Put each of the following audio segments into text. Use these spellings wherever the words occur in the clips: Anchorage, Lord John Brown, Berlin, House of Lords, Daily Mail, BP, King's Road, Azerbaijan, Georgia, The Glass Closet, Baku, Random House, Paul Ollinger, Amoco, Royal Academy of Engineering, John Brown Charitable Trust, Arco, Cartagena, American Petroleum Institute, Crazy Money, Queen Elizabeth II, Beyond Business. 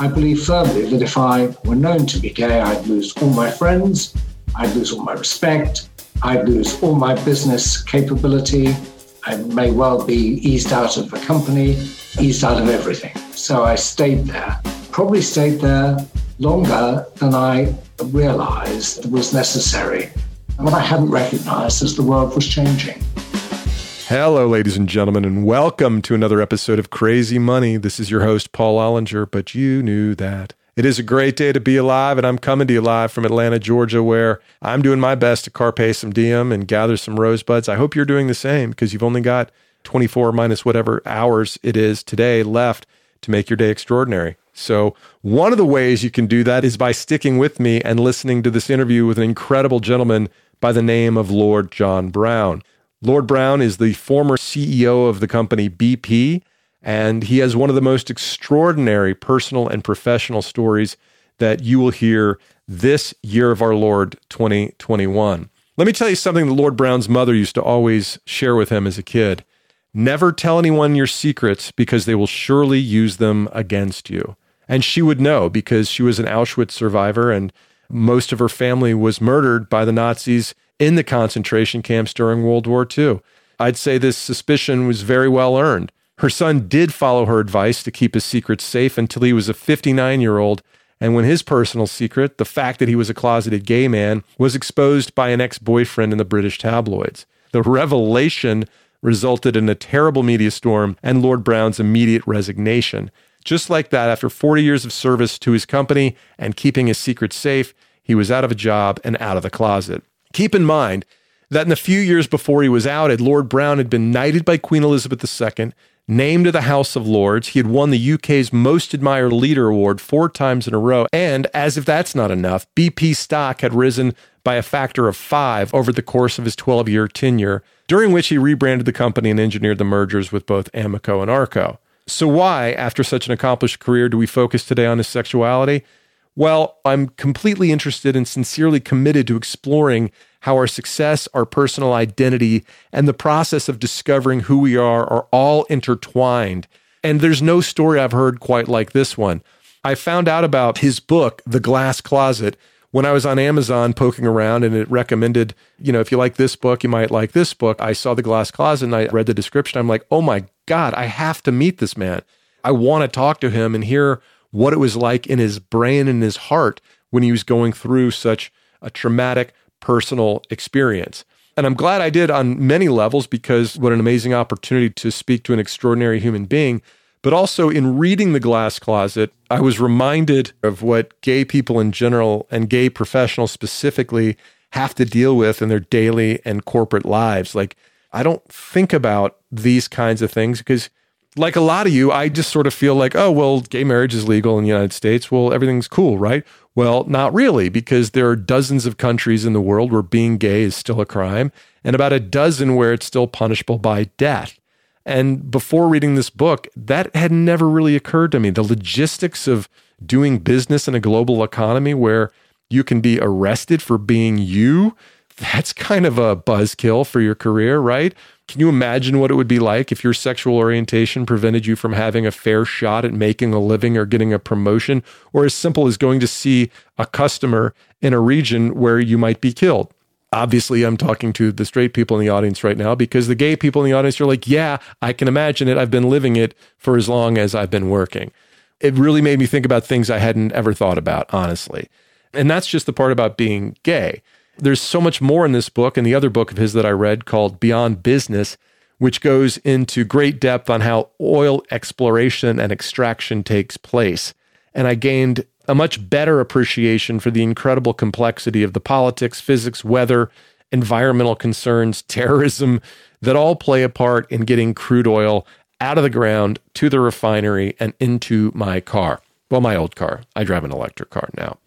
I believe firmly that if I were known to be gay, I'd lose all my friends, I'd lose all my respect, I'd lose all my business capability. I may well be eased out of the company, eased out of everything. So I stayed there, probably stayed there longer than I realized was necessary. What I hadn't recognized is the world was changing. Hello, ladies and gentlemen, and welcome to another episode of Crazy Money. This is your host, Paul Ollinger, but you knew that. It is a great day to be alive, and I'm coming to you live from Atlanta, Georgia, where I'm doing my best to carpe some diem and gather some rosebuds. I hope you're doing the same, because you've only got 24 minus whatever hours it is today left to make your day extraordinary. So one of the ways you can do that is by sticking with me and listening to this interview with an incredible gentleman by the name of Lord John Brown. Lord Brown is the former CEO of the company BP, and he has one of the most extraordinary personal and professional stories that you will hear this year of our Lord 2021. Let me tell you something that Lord Brown's mother used to always share with him as a kid. Never tell anyone your secrets because they will surely use them against you. And she would know because she was an Auschwitz survivor and most of her family was murdered by the Nazis in the concentration camps during World War II. I'd say this suspicion was very well earned. Her son did follow her advice to keep his secrets safe until he was a 59-year-old, and when his personal secret, the fact that he was a closeted gay man, was exposed by an ex-boyfriend in the British tabloids. The revelation resulted in a terrible media storm and Lord Brown's immediate resignation. Just like that, after 40 years of service to his company and keeping his secrets safe, he was out of a job and out of the closet. Keep in mind that in the few years before he was outed, Lord Brown had been knighted by Queen Elizabeth II, named to the House of Lords. He had won the UK's Most Admired Leader Award 4 times in a row. And as if that's not enough, BP stock had risen by a factor of 5 over the course of his 12-year tenure, during which he rebranded the company and engineered the mergers with both Amoco and Arco. So why, after such an accomplished career, do we focus today on his sexuality? Well, I'm completely interested and sincerely committed to exploring how our success, our personal identity, and the process of discovering who we are all intertwined. And there's no story I've heard quite like this one. I found out about his book, The Glass Closet, when I was on Amazon poking around and it recommended, if you like this book, you might like this book. I saw The Glass Closet and I read the description. I'm like, oh my God, I have to meet this man. I want to talk to him and hear what it was like in his brain and his heart when he was going through such a traumatic personal experience. And I'm glad I did on many levels because what an amazing opportunity to speak to an extraordinary human being. But also in reading The Glass Closet, I was reminded of what gay people in general and gay professionals specifically have to deal with in their daily and corporate lives. Like, I don't think about these kinds of things because like a lot of you, I just sort of feel like, oh, well, gay marriage is legal in the United States. Well, everything's cool, right? Well, not really, because there are dozens of countries in the world where being gay is still a crime, and about a dozen where it's still punishable by death. And before reading this book, that had never really occurred to me. The logistics of doing business in a global economy where you can be arrested for being you, that's kind of a buzzkill for your career, right? Can you imagine what it would be like if your sexual orientation prevented you from having a fair shot at making a living or getting a promotion, or as simple as going to see a customer in a region where you might be killed? Obviously, I'm talking to the straight people in the audience right now because the gay people in the audience are like, yeah, I can imagine it. I've been living it for as long as I've been working. It really made me think about things I hadn't ever thought about, honestly. And that's just the part about being gay. There's so much more in this book and the other book of his that I read called Beyond Business, which goes into great depth on how oil exploration and extraction takes place. And I gained a much better appreciation for the incredible complexity of the politics, physics, weather, environmental concerns, terrorism that all play a part in getting crude oil out of the ground to the refinery and into my car. Well, my old car. I drive an electric car now.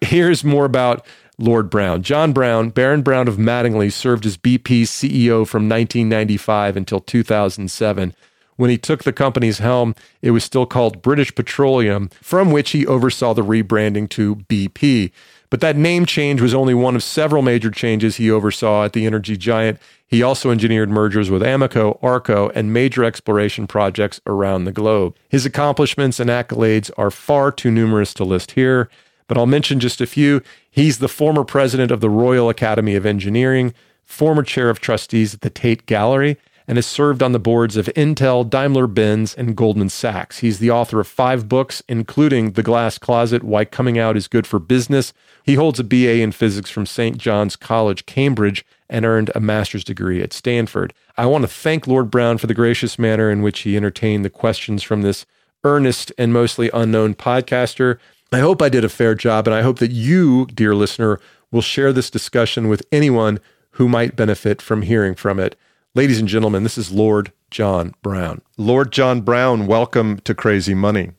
Here's more about Lord Brown. John Brown, Baron Brown of Mattingly, served as BP's CEO from 1995 until 2007, When he took the company's helm, it was still called British Petroleum, from which he oversaw the rebranding to BP. But that name change was only one of several major changes he oversaw at the energy giant. He also engineered mergers with Amoco, Arco, and major exploration projects around the globe. His accomplishments and accolades are far too numerous to list here, but I'll mention just a few. He's the former president of the Royal Academy of Engineering, former chair of trustees at the Tate Gallery, and has served on the boards of Intel, Daimler-Benz, and Goldman Sachs. He's the author of 5 books, including The Glass Closet, Why Coming Out is Good for Business. He holds a BA in physics from St. John's College, Cambridge, and earned a master's degree at Stanford. I want to thank Lord Brown for the gracious manner in which he entertained the questions from this earnest and mostly unknown podcaster. I hope I did a fair job, and I hope that you, dear listener, will share this discussion with anyone who might benefit from hearing from it. Ladies and gentlemen, this is Lord John Brown. Lord John Brown, welcome to Crazy Money.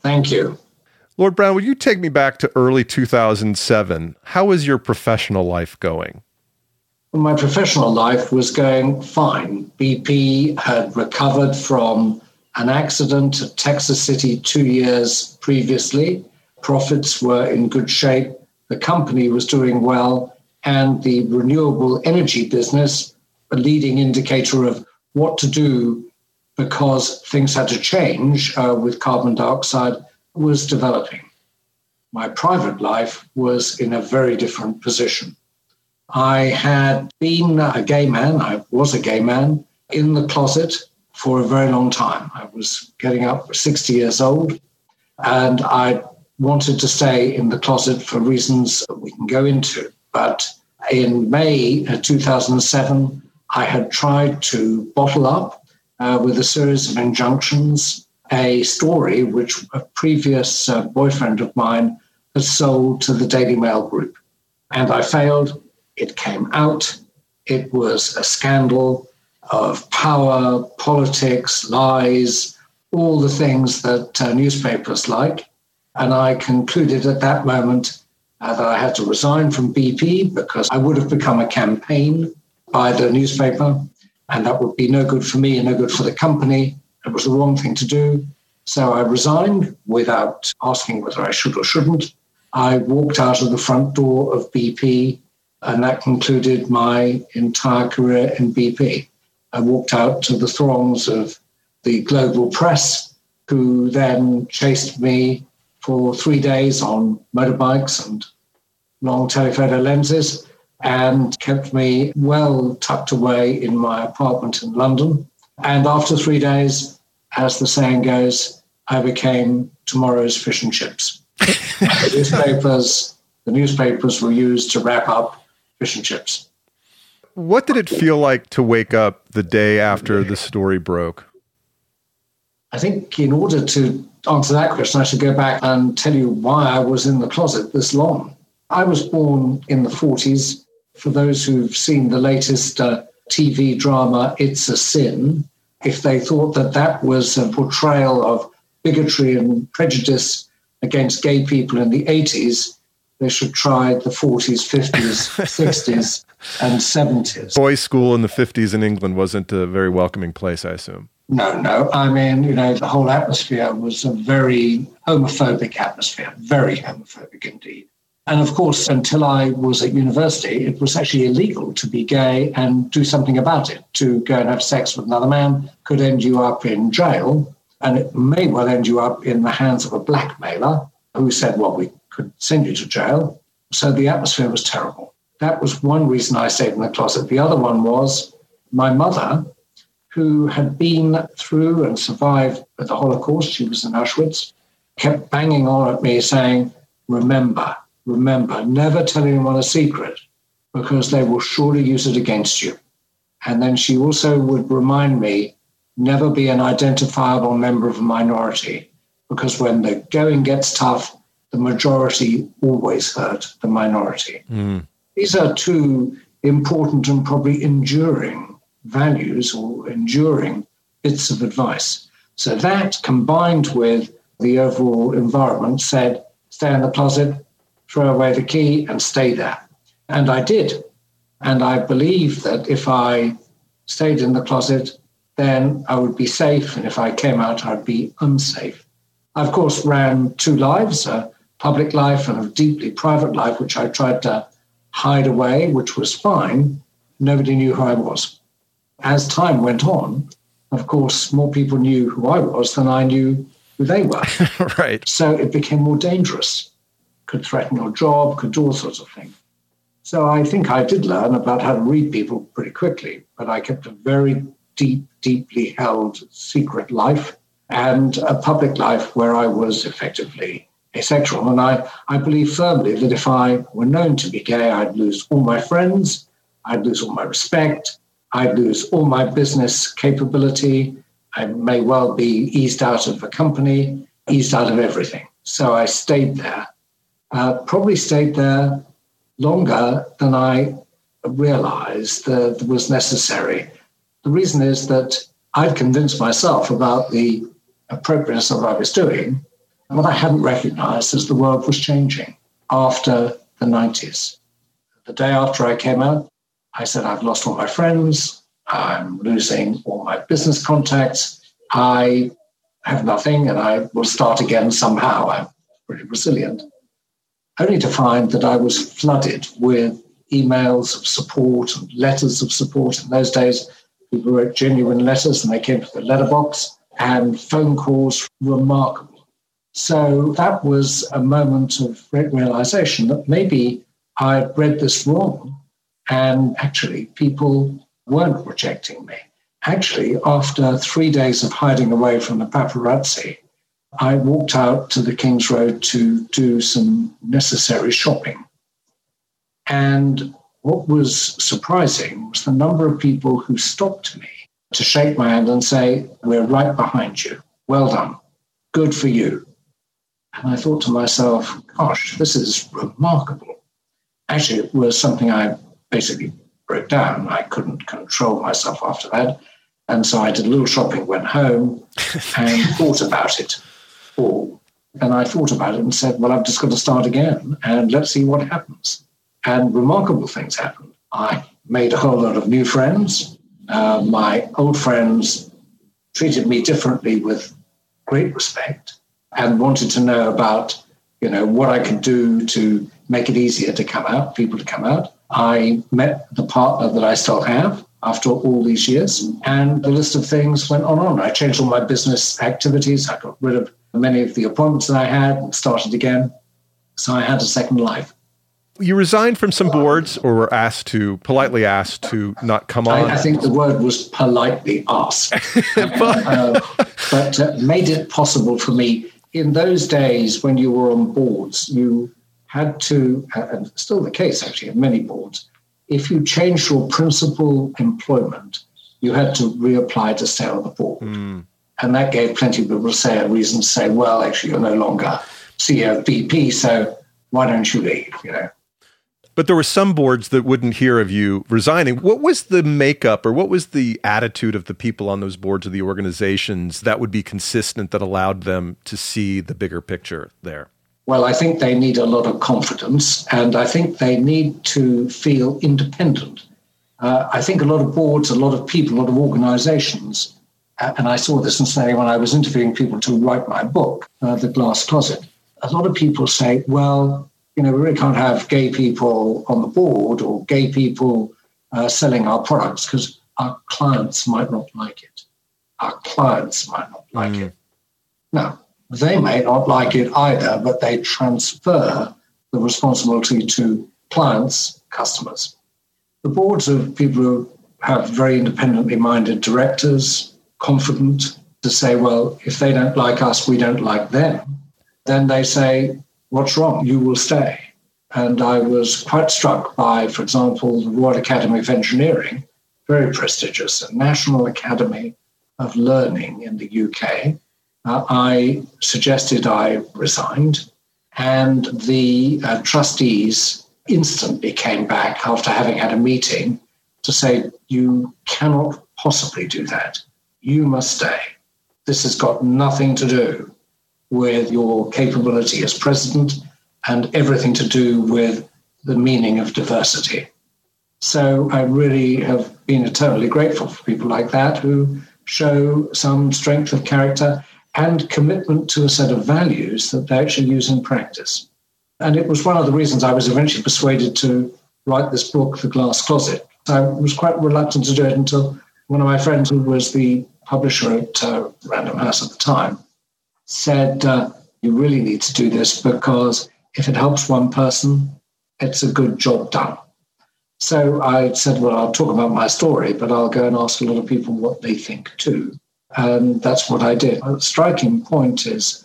Thank you. Lord Brown, would you take me back to early 2007? How was your professional life going? Well, my professional life was going fine. BP had recovered from an accident at Texas City 2 years previously. Profits were in good shape. The company was doing well, and the renewable energy business, a leading indicator of what to do because things had to change with carbon dioxide, was developing. My private life was in a very different position. I had been a gay man, I was a gay man, in the closet for a very long time. I was getting up 60 years old, and I wanted to stay in the closet for reasons that we can go into. But in May 2007, I had tried to bottle up with a series of injunctions a story which a previous boyfriend of mine had sold to the Daily Mail group. And I failed. It came out. It was a scandal of power, politics, lies, all the things that newspapers like. And I concluded at that moment that I had to resign from BP because I would have become a campaign by the newspaper, and that would be no good for me and no good for the company. It was the wrong thing to do. So I resigned without asking whether I should or shouldn't. I walked out of the front door of BP, and that concluded my entire career in BP. I walked out to the throngs of the global press, who then chased me for 3 days on motorbikes and long telephoto lenses, and kept me well tucked away in my apartment in London. And after 3 days, as the saying goes, I became tomorrow's fish and chips. The newspapers were used to wrap up fish and chips. What did it feel like to wake up the day after the story broke? I think in order to answer that question, I should go back and tell you why I was in the closet this long. I was born in the 40s. For those who've seen the latest TV drama, It's a Sin, if they thought that that was a portrayal of bigotry and prejudice against gay people in the 80s, they should try the 40s, 50s, 60s, and 70s. Boys' school in the 50s in England wasn't a very welcoming place, I assume. No. I mean, the whole atmosphere was a very homophobic atmosphere, very homophobic indeed. And of course, until I was at university, it was actually illegal to be gay and do something about it. To go and have sex with another man could end you up in jail, and it may well end you up in the hands of a blackmailer who said, well, we could send you to jail. So the atmosphere was terrible. That was one reason I stayed in the closet. The other one was my mother, who had been through and survived the Holocaust. She was in Auschwitz, kept banging on at me saying, remember, never tell anyone a secret because they will surely use it against you. And then she also would remind me, never be an identifiable member of a minority, because when the going gets tough, the majority always hurt the minority. Mm. These are two important and probably enduring values or enduring bits of advice. So that, combined with the overall environment, said, stay in the closet, throw away the key, and stay there. And I did. And I believe that if I stayed in the closet, then I would be safe, and if I came out, I'd be unsafe. I, of course, ran two lives, a public life and a deeply private life, which I tried to hide away, which was fine. Nobody knew who I was. As time went on, of course, more people knew who I was than I knew who they were. Right. So it became more dangerous. Could threaten your job, could do all sorts of things. So I think I did learn about how to read people pretty quickly, but I kept a very deeply held secret life and a public life where I was effectively asexual. And I believe firmly that if I were known to be gay, I'd lose all my friends, I'd lose all my respect, I'd lose all my business capability, I may well be eased out of a company, eased out of everything. So I stayed there, probably stayed there longer than I realized that was necessary. The reason is that I'd convinced myself about the appropriateness of what I was doing. What I hadn't recognized is the world was changing after the 90s. The day after I came out, I said, I've lost all my friends. I'm losing all my business contacts. I have nothing, and I will start again somehow. I'm pretty resilient. Only to find that I was flooded with emails of support and letters of support. In those days, people wrote genuine letters and they came to the letterbox, and phone calls, remarkable. So that was a moment of great realization that maybe I had read this wrong, and actually people weren't rejecting me. Actually, after 3 days of hiding away from the paparazzi, I walked out to the King's Road to do some necessary shopping. And what was surprising was the number of people who stopped me to shake my hand and say, we're right behind you. Well done. Good for you. And I thought to myself, gosh, this is remarkable. Actually, it was something I basically broke down. I couldn't control myself after that. And so I did a little shopping, went home, and thought about it all. And I thought about it and said, well, I've just got to start again, and let's see what happens. And remarkable things happened. I made a whole lot of new friends. My old friends treated me differently with great respect and wanted to know about, what I could do to make it easier to come out, people to come out. I met the partner that I still have after all these years, and the list of things went on and on. I changed all my business activities. I got rid of many of the appointments that I had and started again. So I had a second life. You resigned from some boards, or were politely asked to not come on? I think the word was politely asked, but made it possible for me. In those days when you were on boards, you had to, and still the case actually in many boards, if you changed your principal employment, you had to reapply to stay on the board. Mm. And that gave plenty of people a reason to say, well, actually, you're no longer CEO of BP, so why don't you leave, But there were some boards that wouldn't hear of you resigning. What was the makeup, or what was the attitude of the people on those boards of the organizations that would be consistent, that allowed them to see the bigger picture there? Well, I think they need a lot of confidence, and I think they need to feel independent. I think a lot of boards, a lot of people, a lot of organizations, and I saw this in say when I was interviewing people to write my book, The Glass Closet, a lot of people say, well, we really can't have gay people on the board, or gay people selling our products, because our clients might not like it. Our clients might not like it. No. They may not like it either, but they transfer the responsibility to clients, customers. The boards of people who have very independently minded directors, confident to say, well, if they don't like us, we don't like them. Then they say, what's wrong? You will stay. And I was quite struck by, for example, the Royal Academy of Engineering, very prestigious, a national academy of learning in the UK. I suggested I resigned, and the trustees instantly came back after having had a meeting to say, you cannot possibly do that. You must stay. This has got nothing to do with your capability as president, and everything to do with the meaning of diversity. So I really have been eternally grateful for people like that who show some strength of character and commitment to a set of values that they actually use in practice. And it was one of the reasons I was eventually persuaded to write this book, The Glass Closet. I was quite reluctant to do it until one of my friends, who was the publisher at Random House at the time, said, you really need to do this because if it helps one person, it's a good job done. So I said, well, I'll talk about my story, but I'll go and ask a lot of people what they think too. And that's what I did. A striking point is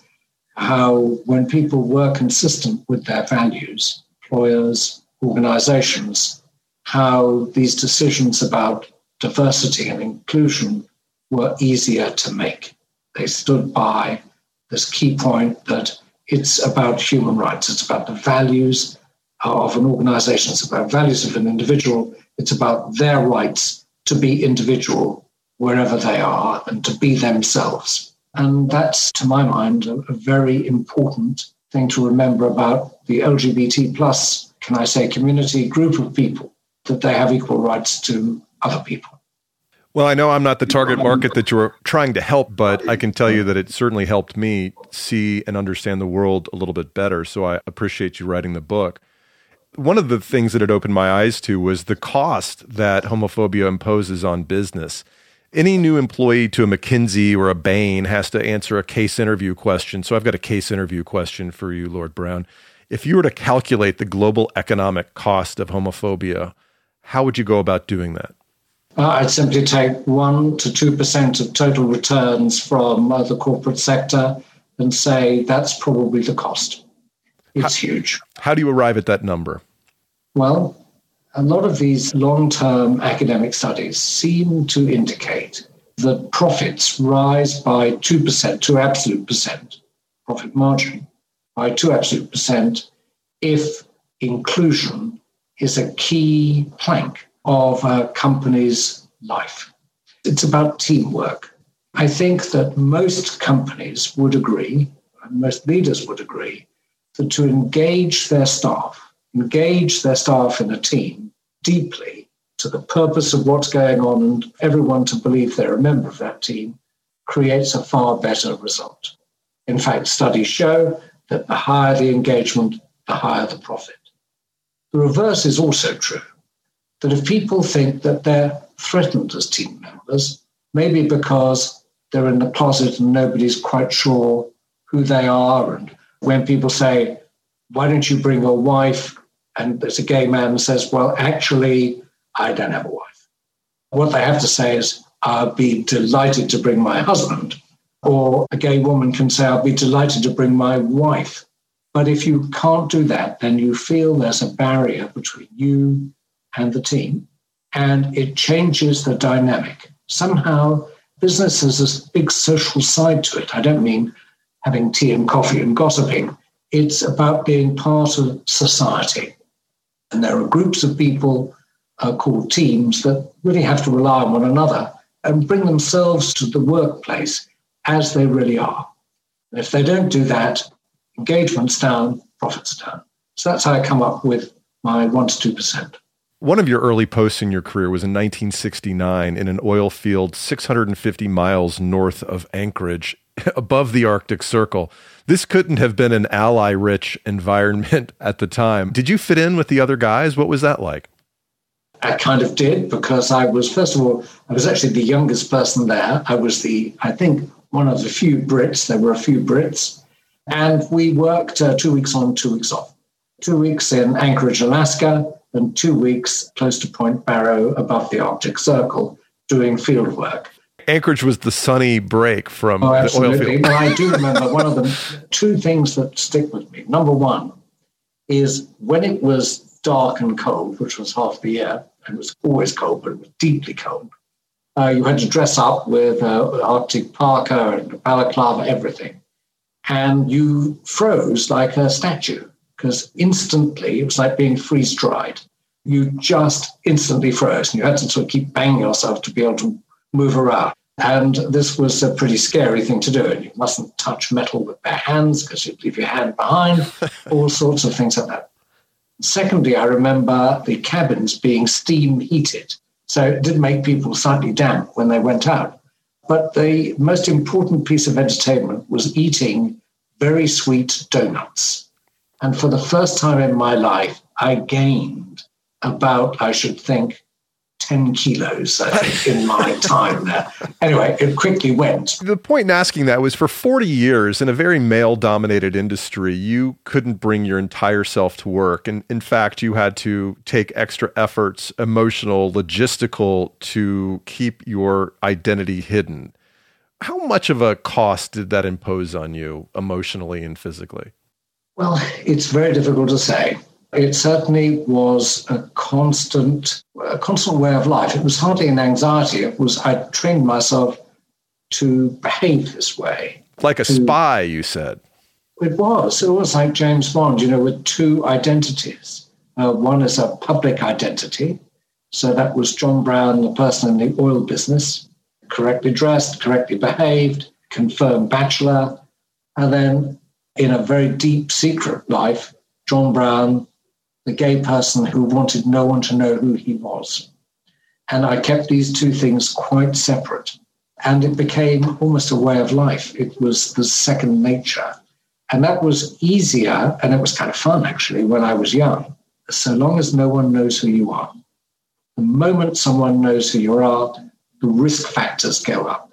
how when people were consistent with their values, employers, organizations, how these decisions about diversity and inclusion were easier to make. They stood by this key point that it's about human rights. It's about the values of an organization. It's about values of an individual. It's about their rights to be individual wherever they are and to be themselves. And that's, to my mind, a very important thing to remember about the LGBT plus, can I say, community group of people, that they have equal rights to other people. Well, I know I'm not the target market that you're trying to help, but I can tell you that it certainly helped me see and understand the world a little bit better. So I appreciate you writing the book. One of the things that it opened my eyes to was the cost that homophobia imposes on business. Any new employee to a McKinsey or a Bain has to answer a case interview question. So I've got a case interview question for you, Lord Brown. If you were to calculate the global economic cost of homophobia, how would you go about doing that? I'd simply take 1% to 2% of total returns from the corporate sector and say that's probably the cost. It's huge. How do you arrive at that number? Well, a lot of these long-term academic studies seem to indicate that profits rise by 2%, 2 absolute percent, profit margin, by 2 absolute percent if inclusion is a key plank of a company's life. It's about teamwork. I think that most companies would agree, and most leaders would agree, that to engage their staff in a team deeply to the purpose of what's going on and everyone to believe they're a member of that team creates a far better result. In fact, studies show that the higher the engagement, the higher the profit. The reverse is also true. That if people think that they're threatened as team members, maybe because they're in the closet and nobody's quite sure who they are, and when people say, why don't you bring your wife? And there's a gay man who says, well, actually, I don't have a wife. What they have to say is, I'll be delighted to bring my husband. Or a gay woman can say, I'll be delighted to bring my wife. But if you can't do that, then you feel there's a barrier between you and the team, and it changes the dynamic. Somehow, business has this big social side to it. I don't mean having tea and coffee and gossiping. It's about being part of society. And there are groups of people called teams that really have to rely on one another and bring themselves to the workplace as they really are. And if they don't do that, engagement's down, profit's down. So that's how I come up with my 1% to 2%. One of your early posts in your career was in 1969 in an oil field 650 miles north of Anchorage, above the Arctic Circle. This couldn't have been an ally-rich environment at the time. Did you fit in with the other guys? What was that like? I kind of did, because I was actually the youngest person there. I was one of the few Brits. There were a few Brits. And we worked 2 weeks on, 2 weeks off. 2 weeks in Anchorage, Alaska, and 2 weeks close to Point Barrow above the Arctic Circle doing field work. Anchorage was the sunny break from the oil field. Well, I do remember one of the two things that stick with me. Number one is when it was dark and cold, which was half the year, and it was always cold, but it was deeply cold. You had to dress up with an Arctic parka and a balaclava, everything. And you froze like a statue. Because instantly, it was like being freeze-dried. You just instantly froze, and you had to sort of keep banging yourself to be able to move around. And this was a pretty scary thing to do. And you mustn't touch metal with bare hands because you'd leave your hand behind, all sorts of things like that. Secondly, I remember the cabins being steam-heated, so it did make people slightly damp when they went out. But the most important piece of entertainment was eating very sweet donuts. And for the first time in my life, I gained about, I should think, 10 kilos, I think, in my time there. Anyway, it quickly went. The point in asking that was for 40 years in a very male-dominated industry, you couldn't bring your entire self to work. And in fact, you had to take extra efforts, emotional, logistical, to keep your identity hidden. How much of a cost did that impose on you emotionally and physically? Well, it's very difficult to say. It certainly was a constant way of life. It was hardly an anxiety. It was, I trained myself to behave this way. Like a spy, you said. It was. It was like James Bond, with two identities. One is a public identity. So that was John Brown, the person in the oil business, correctly dressed, correctly behaved, confirmed bachelor. And then in a very deep secret life, John Brown, the gay person who wanted no one to know who he was. And I kept these two things quite separate. And it became almost a way of life. It was the second nature. And that was easier, and it was kind of fun, actually, when I was young, so long as no one knows who you are. The moment someone knows who you are, the risk factors go up.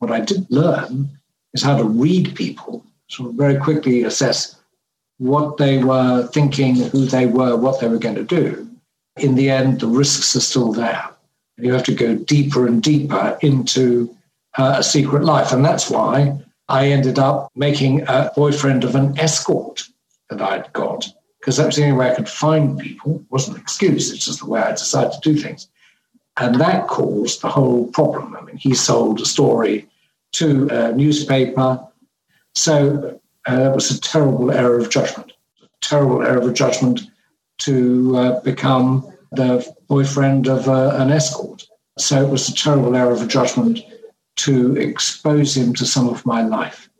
What I did learn is how to read people, sort of very quickly assess what they were thinking, who they were, what they were going to do. In the end, the risks are still there. You have to go deeper and deeper into a secret life. And that's why I ended up making a boyfriend of an escort that I'd got, because that was the only way I could find people. It wasn't an excuse. It's just the way I decided to do things. And that caused the whole problem. I mean, he sold a story to a newspaper. So that was a terrible error of judgment. A terrible error of judgment to become the boyfriend of an escort. So it was a terrible error of judgment to expose him to some of my life,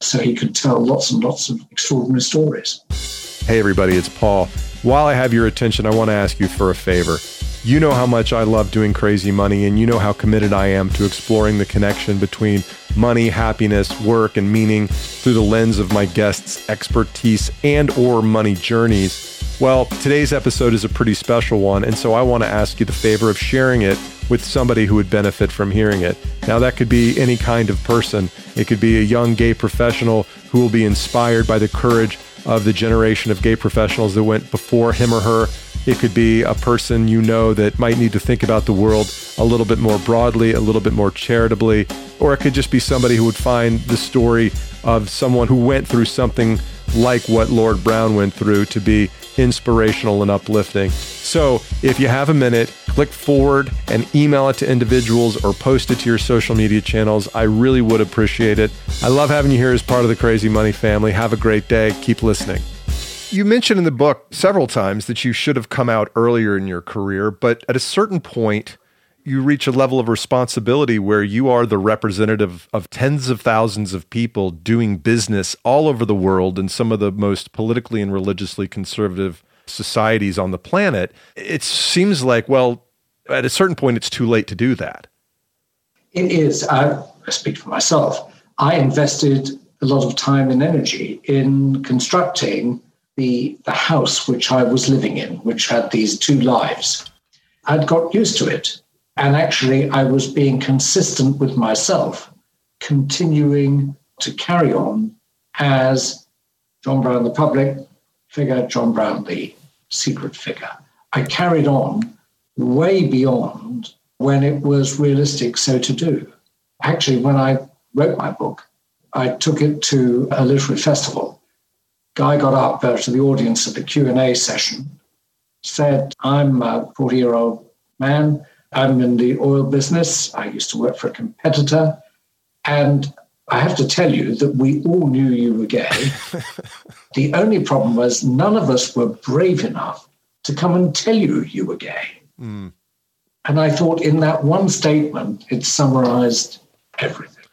so he could tell lots and lots of extraordinary stories. Hey, everybody, it's Paul. While I have your attention, I want to ask you for a favor. You know how much I love doing Crazy Money, and you know how committed I am to exploring the connection between money, happiness, work, and meaning through the lens of my guests' expertise and or money journeys. Well, today's episode is a pretty special one, and so I want to ask you the favor of sharing it with somebody who would benefit from hearing it. Now, that could be any kind of person. It could be a young gay professional who will be inspired by the courage of the generation of gay professionals that went before him or her. It could be a person you know that might need to think about the world a little bit more broadly, a little bit more charitably, or it could just be somebody who would find the story of someone who went through something like what Lord Brown went through to be inspirational and uplifting. So if you have a minute, click forward and email it to individuals or post it to your social media channels. I really would appreciate it. I love having you here as part of the Crazy Money family. Have a great day. Keep listening. You mentioned in the book several times that you should have come out earlier in your career, but at a certain point, you reach a level of responsibility where you are the representative of tens of thousands of people doing business all over the world in some of the most politically and religiously conservative societies on the planet. It seems like, well, at a certain point, it's too late to do that. It is. I speak for myself. I invested a lot of time and energy in constructing the house which I was living in, which had these two lives. I'd got used to it. And actually, I was being consistent with myself, continuing to carry on as John Brown, the public figure, John Brown, the secret figure. I carried on way beyond when it was realistic so to do. Actually, when I wrote my book, I took it to a literary festival. Guy got up to the audience at the Q&A session, said, I'm a 40-year-old man. I'm in the oil business. I used to work for a competitor. And I have to tell you that we all knew you were gay. The only problem was none of us were brave enough to come and tell you you were gay. Mm. And I thought in that one statement, it summarized everything.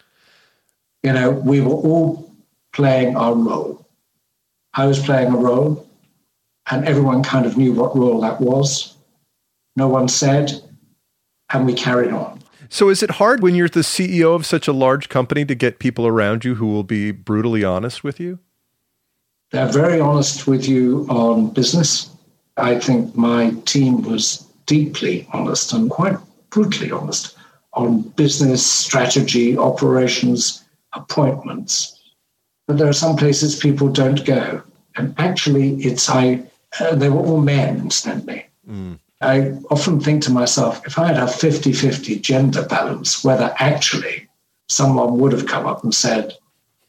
We were all playing our role. I was playing a role, and everyone kind of knew what role that was. No one said, and we carried on. So is it hard when you're the CEO of such a large company to get people around you who will be brutally honest with you? They're very honest with you on business. I think my team was deeply honest and quite brutally honest on business, strategy, operations, appointments. But there are some places people don't go. And actually, they were all men, incidentally. Mm. I often think to myself, if I had a 50-50 gender balance, whether actually someone would have come up and said,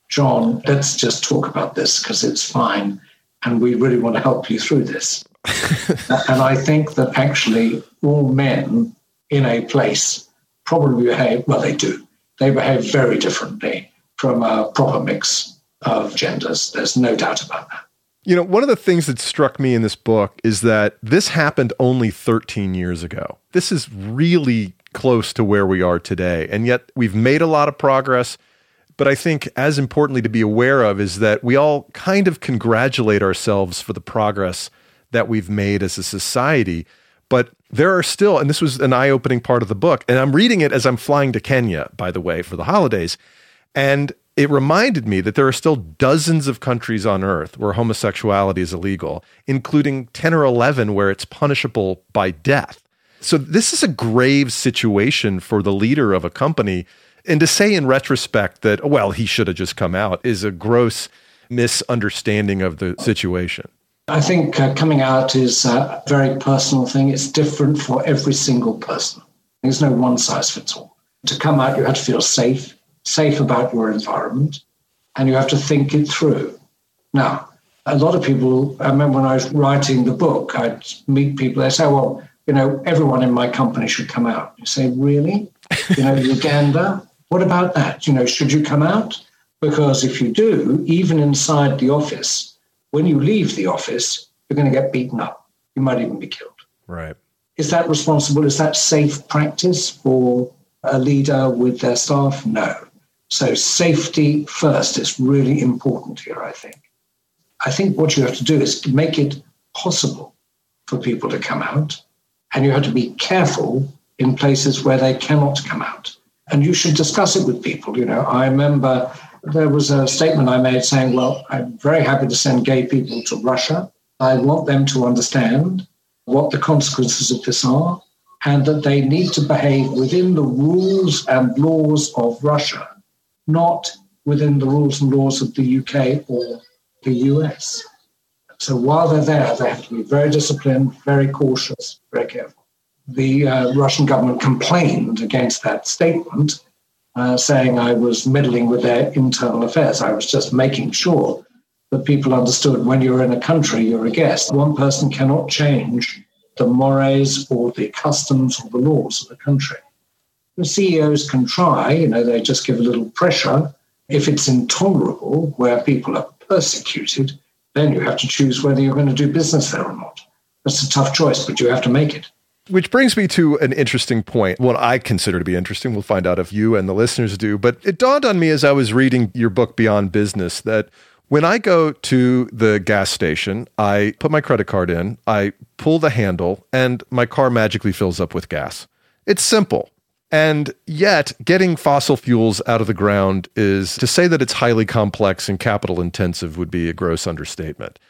John, let's just talk about this because it's fine and we really want to help you through this. And I think that actually all men in a place probably behave, well, they do. They behave very differently from a proper mix of genders. There's no doubt about that. You know, one of the things that struck me in this book is that this happened only 13 years ago. This is really close to where we are today. And yet we've made a lot of progress. But I think as importantly to be aware of is that we all kind of congratulate ourselves for the progress that we've made as a society. But there are still, and this was an eye-opening part of the book, and I'm reading it as I'm flying to Kenya, by the way, for the holidays. And it reminded me that there are still dozens of countries on earth where homosexuality is illegal, including 10 or 11 where it's punishable by death. So this is a grave situation for the leader of a company. And to say in retrospect that, well, he should have just come out is a gross misunderstanding of the situation. I think coming out is a very personal thing. It's different for every single person. There's no one size fits all. To come out, you have to feel safe about your environment, and you have to think it through. Now, a lot of people, I remember when I was writing the book, I'd meet people, they say, well, you know, everyone in my company should come out. You say, really? You know, Uganda? What about that? You know, should you come out? Because if you do, even inside the office, when you leave the office, you're going to get beaten up. You might even be killed. Right. Is that responsible? Is that safe practice for a leader with their staff? No. So safety first is really important here, I think. I think what you have to do is make it possible for people to come out, and you have to be careful in places where they cannot come out. And you should discuss it with people. You know, I remember there was a statement I made saying, well, I'm very happy to send gay people to Russia. I want them to understand what the consequences of this are and that they need to behave within the rules and laws of Russia, not within the rules and laws of the UK or the US. So while they're there, they have to be very disciplined, very cautious, very careful. The Russian government complained against that statement, saying I was meddling with their internal affairs. I was just making sure that people understood when you're in a country, you're a guest. One person cannot change the mores or the customs or the laws of the country. The CEOs can try, you know, they just give a little pressure. If it's intolerable, where people are persecuted, then you have to choose whether you're going to do business there or not. That's a tough choice, but you have to make it. Which brings me to an interesting point, what I consider to be interesting. We'll find out if you and the listeners do. But it dawned on me as I was reading your book, Beyond Business, that when I go to the gas station, I put my credit card in, I pull the handle, and my car magically fills up with gas. It's simple. And yet, getting fossil fuels out of the ground is, to say that it's highly complex and capital intensive would be a gross understatement.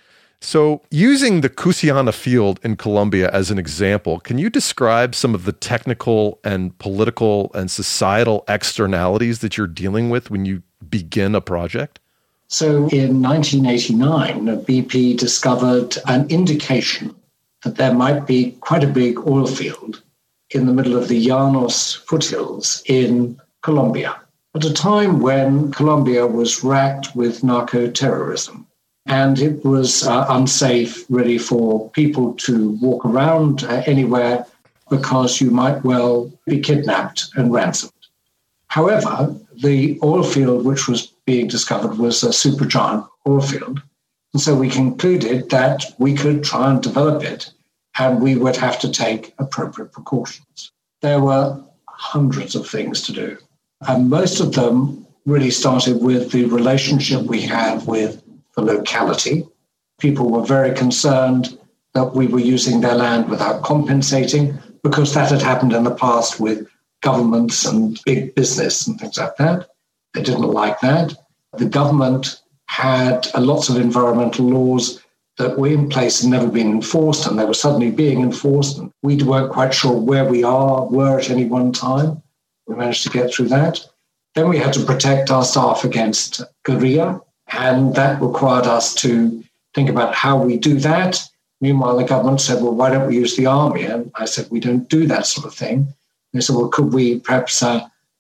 So using the Cusiana field in Colombia as an example, can you describe some of the technical and political and societal externalities that you're dealing with when you begin a project? So in 1989, BP discovered an indication that there might be quite a big oil field in the middle of the Llanos foothills in Colombia, at a time when Colombia was racked with narco-terrorism. And it was unsafe, really, for people to walk around anywhere because you might well be kidnapped and ransomed. However, the oil field which was being discovered was a supergiant oil field. And so we concluded that we could try and develop it, and we would have to take appropriate precautions. There were hundreds of things to do. And most of them really started with the relationship we had with the locality. People were very concerned that we were using their land without compensating because that had happened in the past with governments and big business and things like that. They didn't like that. The government had lots of environmental laws that were in place and never been enforced, and they were suddenly being enforced. And we weren't quite sure where we were at any one time. We managed to get through that. Then we had to protect our staff against guerrilla, and that required us to think about how we do that. Meanwhile, the government said, well, why don't we use the army? And I said, we don't do that sort of thing. They said, well, could we perhaps,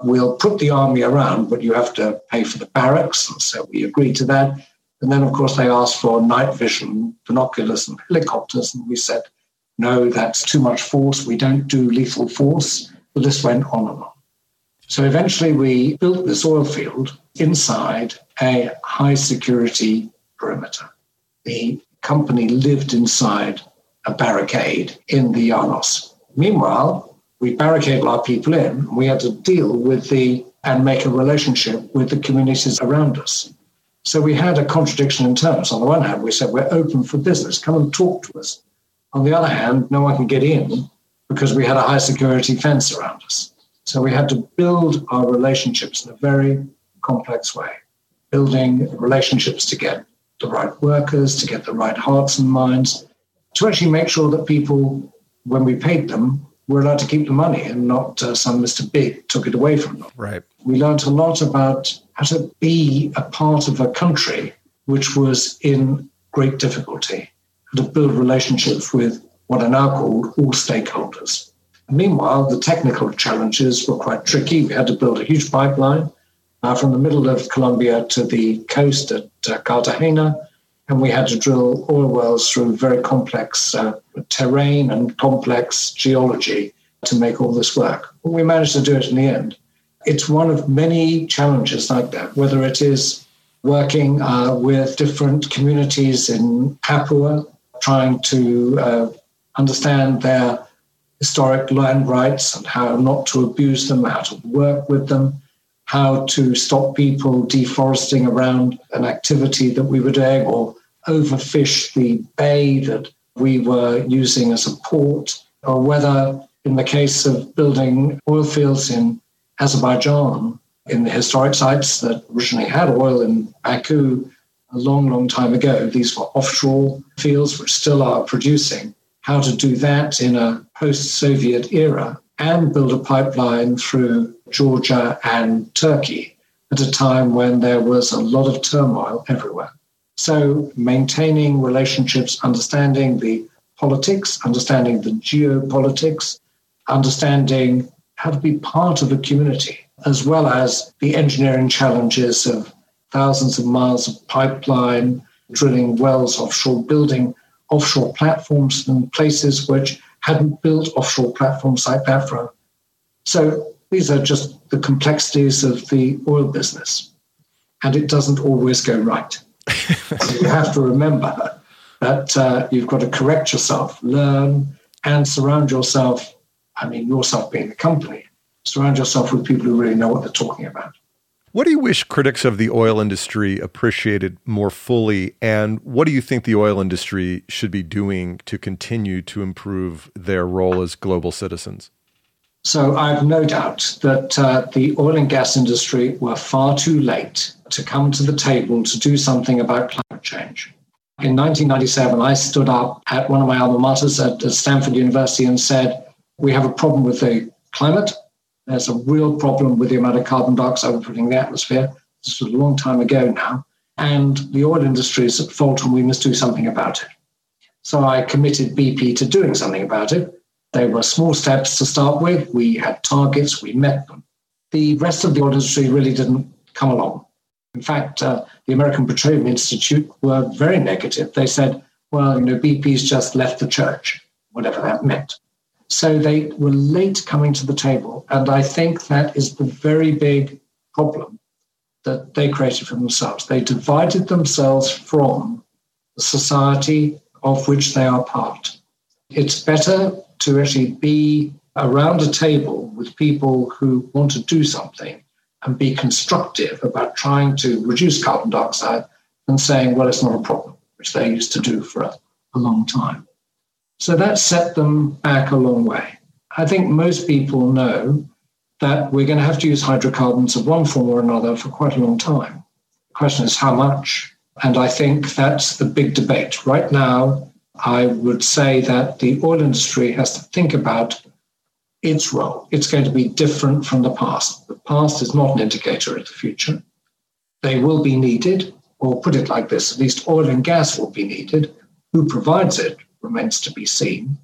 we'll put the army around, but you have to pay for the barracks. And so we agreed to that. And then, of course, they asked for night vision, binoculars and helicopters. And we said, no, that's too much force. We don't do lethal force. The list went on and on. So eventually we built this oil field inside a high security perimeter. The company lived inside a barricade in the Llanos. Meanwhile, we barricaded our people in. We had to deal with and make a relationship with the communities around us. So we had a contradiction in terms. On the one hand, we said, we're open for business. Come and talk to us. On the other hand, no one can get in because we had a high security fence around us. So we had to build our relationships in a very complex way, building relationships to get the right workers, to get the right hearts and minds, to actually make sure that people, when we paid them, were allowed to keep the money and not some Mr. Big took it away from them. Right. We learned a lot about how to be a part of a country which was in great difficulty, how to build relationships with what are now called all stakeholders. And meanwhile, the technical challenges were quite tricky. We had to build a huge pipeline from the middle of Colombia to the coast at Cartagena, and we had to drill oil wells through very complex terrain and complex geology to make all this work. But we managed to do it in the end. It's one of many challenges like that, whether it is working with different communities in Papua, trying to understand their historic land rights and how not to abuse them, how to work with them, how to stop people deforesting around an activity that we were doing, or overfish the bay that we were using as a port, or whether in the case of building oil fields in Azerbaijan, in the historic sites that originally had oil in Baku a long, long time ago, these were offshore fields which still are producing, how to do that in a post-Soviet era and build a pipeline through Georgia and Turkey at a time when there was a lot of turmoil everywhere. So maintaining relationships, understanding the politics, understanding the geopolitics, understanding how to be part of a community, as well as the engineering challenges of thousands of miles of pipeline, drilling wells offshore, building offshore platforms in places which hadn't built offshore platforms like that for. So these are just the complexities of the oil business. And it doesn't always go right. So you have to remember that you've got to correct yourself, learn, and surround yourself, I mean, yourself being the company, surround yourself with people who really know what they're talking about. What do you wish critics of the oil industry appreciated more fully, and what do you think the oil industry should be doing to continue to improve their role as global citizens? So I have no doubt that the oil and gas industry were far too late to come to the table to do something about climate change. In 1997, I stood up at one of my alma maters at Stanford University and said, we have a problem with the climate. There's a real problem with the amount of carbon dioxide we're putting in the atmosphere. This was a long time ago now. And the oil industry is at fault and we must do something about it. So I committed BP to doing something about it. They were small steps to start with. We had targets. We met them. The rest of the oil industry really didn't come along. In fact, the American Petroleum Institute were very negative. They said, well, you know, BP's just left the church, whatever that meant. So they were late coming to the table. And I think that is the very big problem that they created for themselves. They divided themselves from the society of which they are part. It's better to actually be around a table with people who want to do something and be constructive about trying to reduce carbon dioxide than saying, well, it's not a problem, which they used to do for a long time. So that set them back a long way. I think most people know that we're going to have to use hydrocarbons of one form or another for quite a long time. The question is how much? And I think that's the big debate. Right now, I would say that the oil industry has to think about its role. It's going to be different from the past. The past is not an indicator of the future. They will be needed, or put it like this, at least oil and gas will be needed. Who provides it remains to be seen.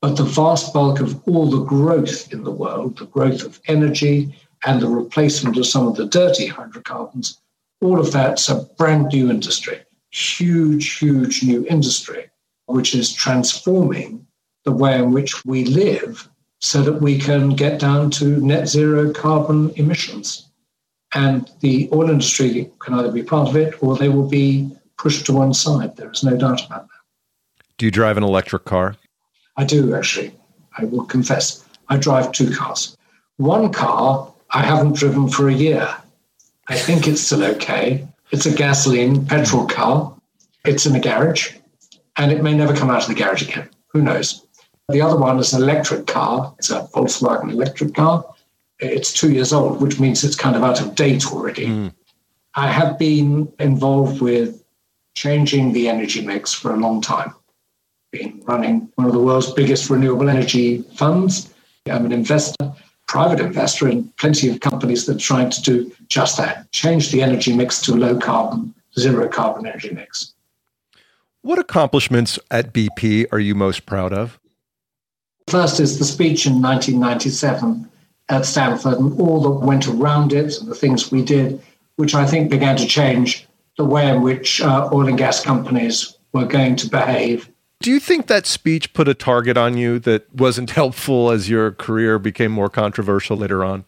But the vast bulk of all the growth in the world, the growth of energy and the replacement of some of the dirty hydrocarbons, all of that's a brand new industry, huge, huge new industry, which is transforming the way in which we live so that we can get down to net zero carbon emissions. And the oil industry can either be part of it or they will be pushed to one side. There is no doubt about that. Do you drive an electric car? I do, actually. I will confess. I drive two cars. One car I haven't driven for a year. I think it's still okay. It's a gasoline petrol car. It's in a garage, and it may never come out of the garage again. Who knows? The other one is an electric car. It's a Volkswagen electric car. It's 2 years old, which means it's kind of out of date already. Mm. I have been involved with changing the energy mix for a long time. Been running one of the world's biggest renewable energy funds. I'm an investor, private investor, in plenty of companies that are trying to do just that, change the energy mix to low carbon, zero carbon energy mix. What accomplishments at BP are you most proud of? First is the speech in 1997 at Stanford and all that went around it and the things we did, which I think began to change the way in which oil and gas companies were going to behave. Do you think that speech put a target on you that wasn't helpful as your career became more controversial later on?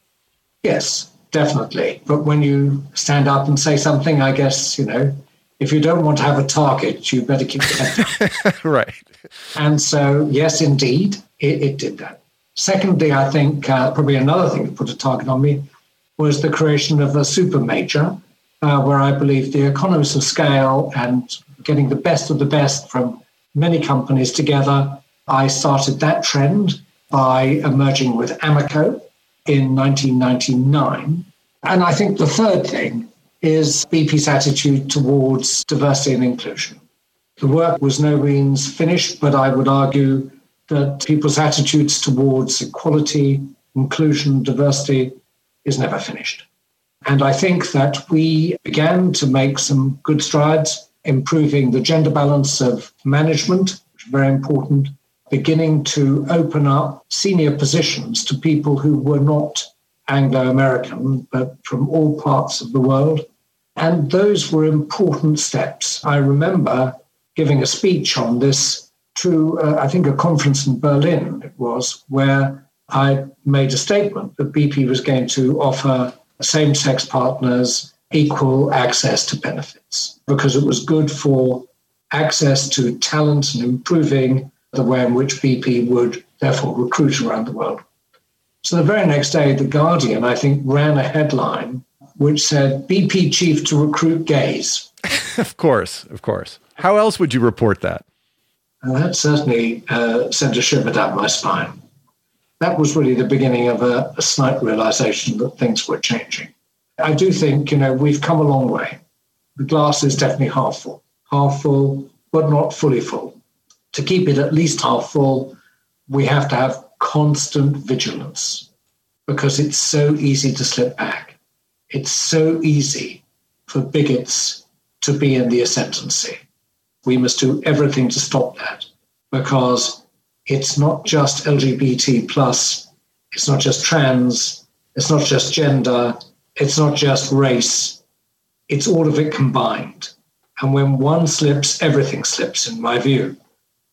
Yes, definitely. But when you stand up and say something, I guess, you know, if you don't want to have a target, you better keep it. Right. And so, yes, indeed, it did that. Secondly, I think probably another thing that put a target on me was the creation of a super major, where I believe the economies of scale and getting the best of the best from many companies together. I started that trend by emerging with Amoco in 1999. And I think the third thing is BP's attitude towards diversity and inclusion. The work was no means finished, but I would argue that people's attitudes towards equality, inclusion, diversity is never finished. And I think that we began to make some good strides, improving the gender balance of management, which is very important, beginning to open up senior positions to people who were not Anglo-American, but from all parts of the world. And those were important steps. I remember giving a speech on this to, I think, a conference in Berlin, it was, where I made a statement that BP was going to offer same-sex partners equal access to benefits, because it was good for access to talent and improving the way in which BP would therefore recruit around the world. So the very next day, The Guardian, I think, ran a headline which said, BP chief to recruit gays. Of course. How else would you report that? And that certainly sent a shiver down my spine. That was really the beginning of a slight realization that things were changing. I do think, you know, we've come a long way. The glass is definitely half full, but not fully full. To keep it at least half full, we have to have constant vigilance because it's so easy to slip back. It's so easy for bigots to be in the ascendancy. We must do everything to stop that because it's not just LGBT plus, it's not just trans, it's not just gender, it's not just race, it's all of it combined. And when one slips, everything slips, in my view.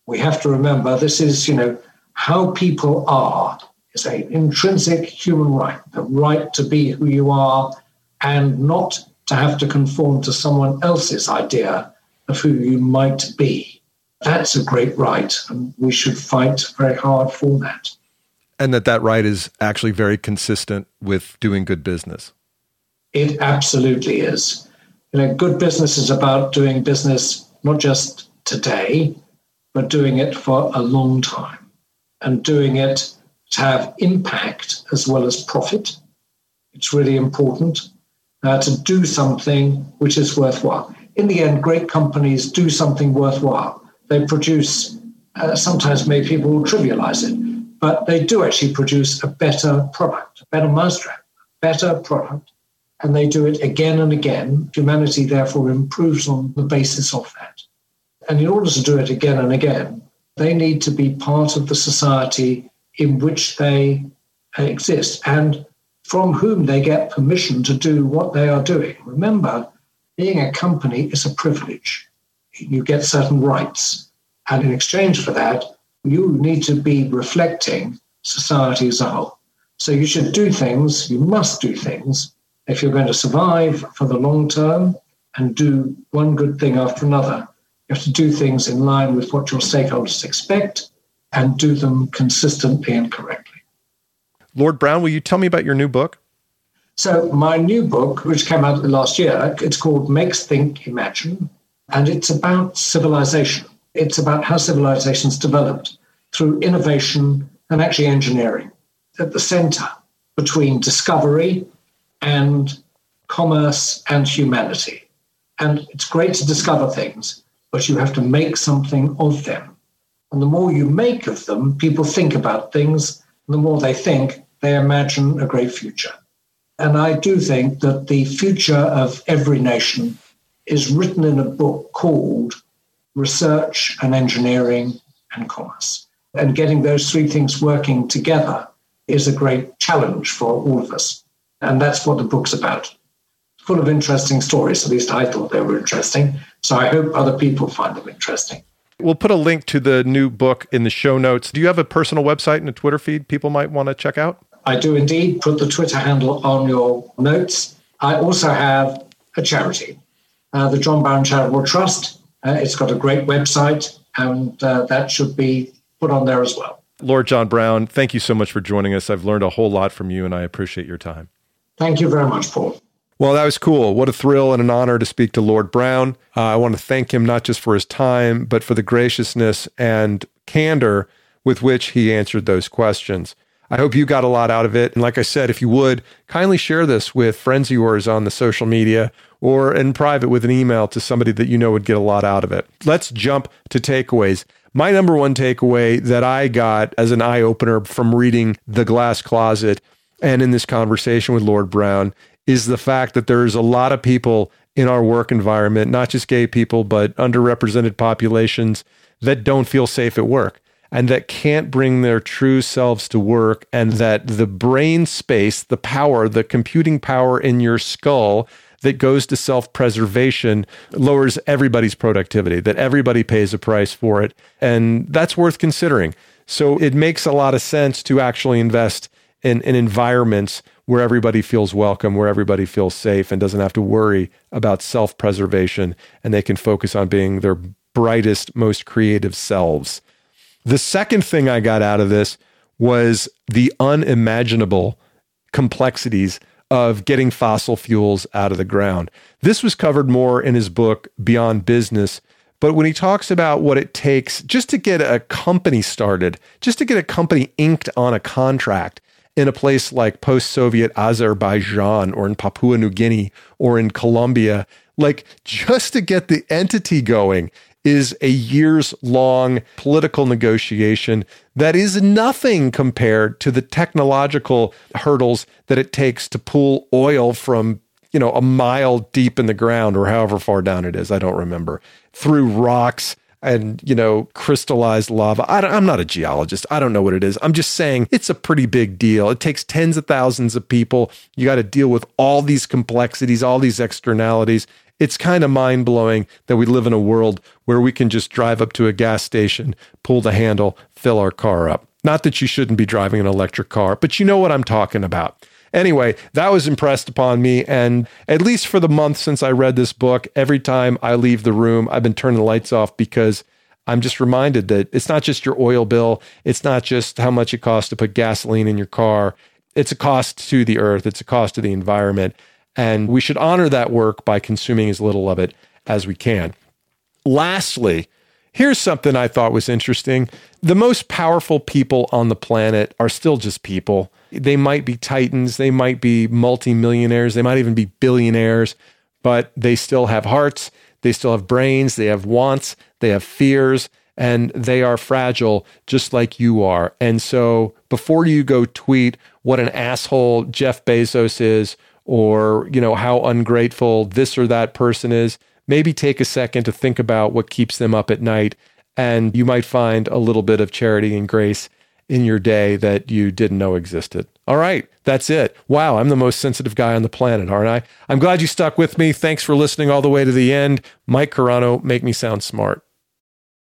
We have to remember this is, you know, how people are is an intrinsic human right, the right to be who you are and not to have to conform to someone else's idea of who you might be. That's a great right, and we should fight very hard for that. And that right is actually very consistent with doing good business. It absolutely is. You know, good business is about doing business not just today, but doing it for a long time and doing it to have impact as well as profit. It's really important to do something which is worthwhile. In the end, great companies do something worthwhile. They produce, sometimes maybe people will trivialize it, but they do actually produce a better product, a better mousetrap, better product, and they do it again and again. Humanity, therefore, improves on the basis of that. And in order to do it again and again, they need to be part of the society in which they exist and from whom they get permission to do what they are doing. Remember, being a company is a privilege. You get certain rights. And in exchange for that, you need to be reflecting society as a whole. So you should do things, you must do things, if you're going to survive for the long term and do one good thing after another. You have to do things in line with what your stakeholders expect and do them consistently and correctly. Lord Brown, will you tell me about your new book? So my new book, which came out last year, it's called Makes Think Imagine, and it's about civilization. It's about how civilizations developed through innovation and actually engineering at the center between discovery and commerce and humanity. And it's great to discover things, but you have to make something of them. And the more you make of them, people think about things. And the more they think, they imagine a great future. And I do think that the future of every nation is written in a book called Research and Engineering and Commerce. And getting those three things working together is a great challenge for all of us. And that's what the book's about. Full of interesting stories. At least I thought they were interesting. So I hope other people find them interesting. We'll put a link to the new book in the show notes. Do you have a personal website and a Twitter feed people might want to check out? I do indeed. Put the Twitter handle on your notes. I also have a charity, the John Brown Charitable Trust. It's got a great website, and that should be put on there as well. Lord John Brown, thank you so much for joining us. I've learned a whole lot from you, and I appreciate your time. Thank you very much, Paul. Well, that was cool. What a thrill and an honor to speak to Lord Brown. I want to thank him not just for his time, but for the graciousness and candor with which he answered those questions. I hope you got a lot out of it. And like I said, if you would, kindly share this with friends of yours on the social media or in private with an email to somebody that you know would get a lot out of it. Let's jump to takeaways. My number one takeaway that I got as an eye-opener from reading The Glass Closet and in this conversation with Lord Brown is the fact that there's a lot of people in our work environment, not just gay people, but underrepresented populations that don't feel safe at work and that can't bring their true selves to work, and that the brain space, the power, the computing power in your skull that goes to self-preservation lowers everybody's productivity, that everybody pays a price for it. And that's worth considering. So it makes a lot of sense to actually invest in environments where everybody feels welcome, where everybody feels safe and doesn't have to worry about self-preservation, and they can focus on being their brightest, most creative selves. The second thing I got out of this was the unimaginable complexities of getting fossil fuels out of the ground. This was covered more in his book, Beyond Business, but when he talks about what it takes just to get a company started, just to get a company inked on a contract, in a place like post-Soviet Azerbaijan or in Papua New Guinea or in Colombia, like just to get the entity going is a years-long political negotiation that is nothing compared to the technological hurdles that it takes to pull oil from, you know, a mile deep in the ground or however far down it is, I don't remember, through rocks and, you know, crystallized lava. I'm not a geologist. I don't know what it is. I'm just saying it's a pretty big deal. It takes tens of thousands of people. You got to deal with all these complexities, all these externalities. It's kind of mind-blowing that we live in a world where we can just drive up to a gas station, pull the handle, fill our car up. Not that you shouldn't be driving an electric car, but you know what I'm talking about. Anyway, that was impressed upon me, and at least for the month since I read this book, every time I leave the room, I've been turning the lights off because I'm just reminded that it's not just your oil bill, it's not just how much it costs to put gasoline in your car, it's a cost to the earth, it's a cost to the environment, and we should honor that work by consuming as little of it as we can. Lastly, Here's something I thought was interesting. The most powerful people on the planet are still just people. They might be titans, they might be multimillionaires, they might even be billionaires, but they still have hearts, they still have brains, they have wants, they have fears, and they are fragile just like you are. And so before you go tweet what an asshole Jeff Bezos is, or how ungrateful this or that person is, maybe take a second to think about what keeps them up at night, and you might find a little bit of charity and grace in your day that you didn't know existed. All right, that's it. Wow, I'm the most sensitive guy on the planet, aren't I? I'm glad you stuck with me. Thanks for listening all the way to the end. Mike Carano, make me sound smart.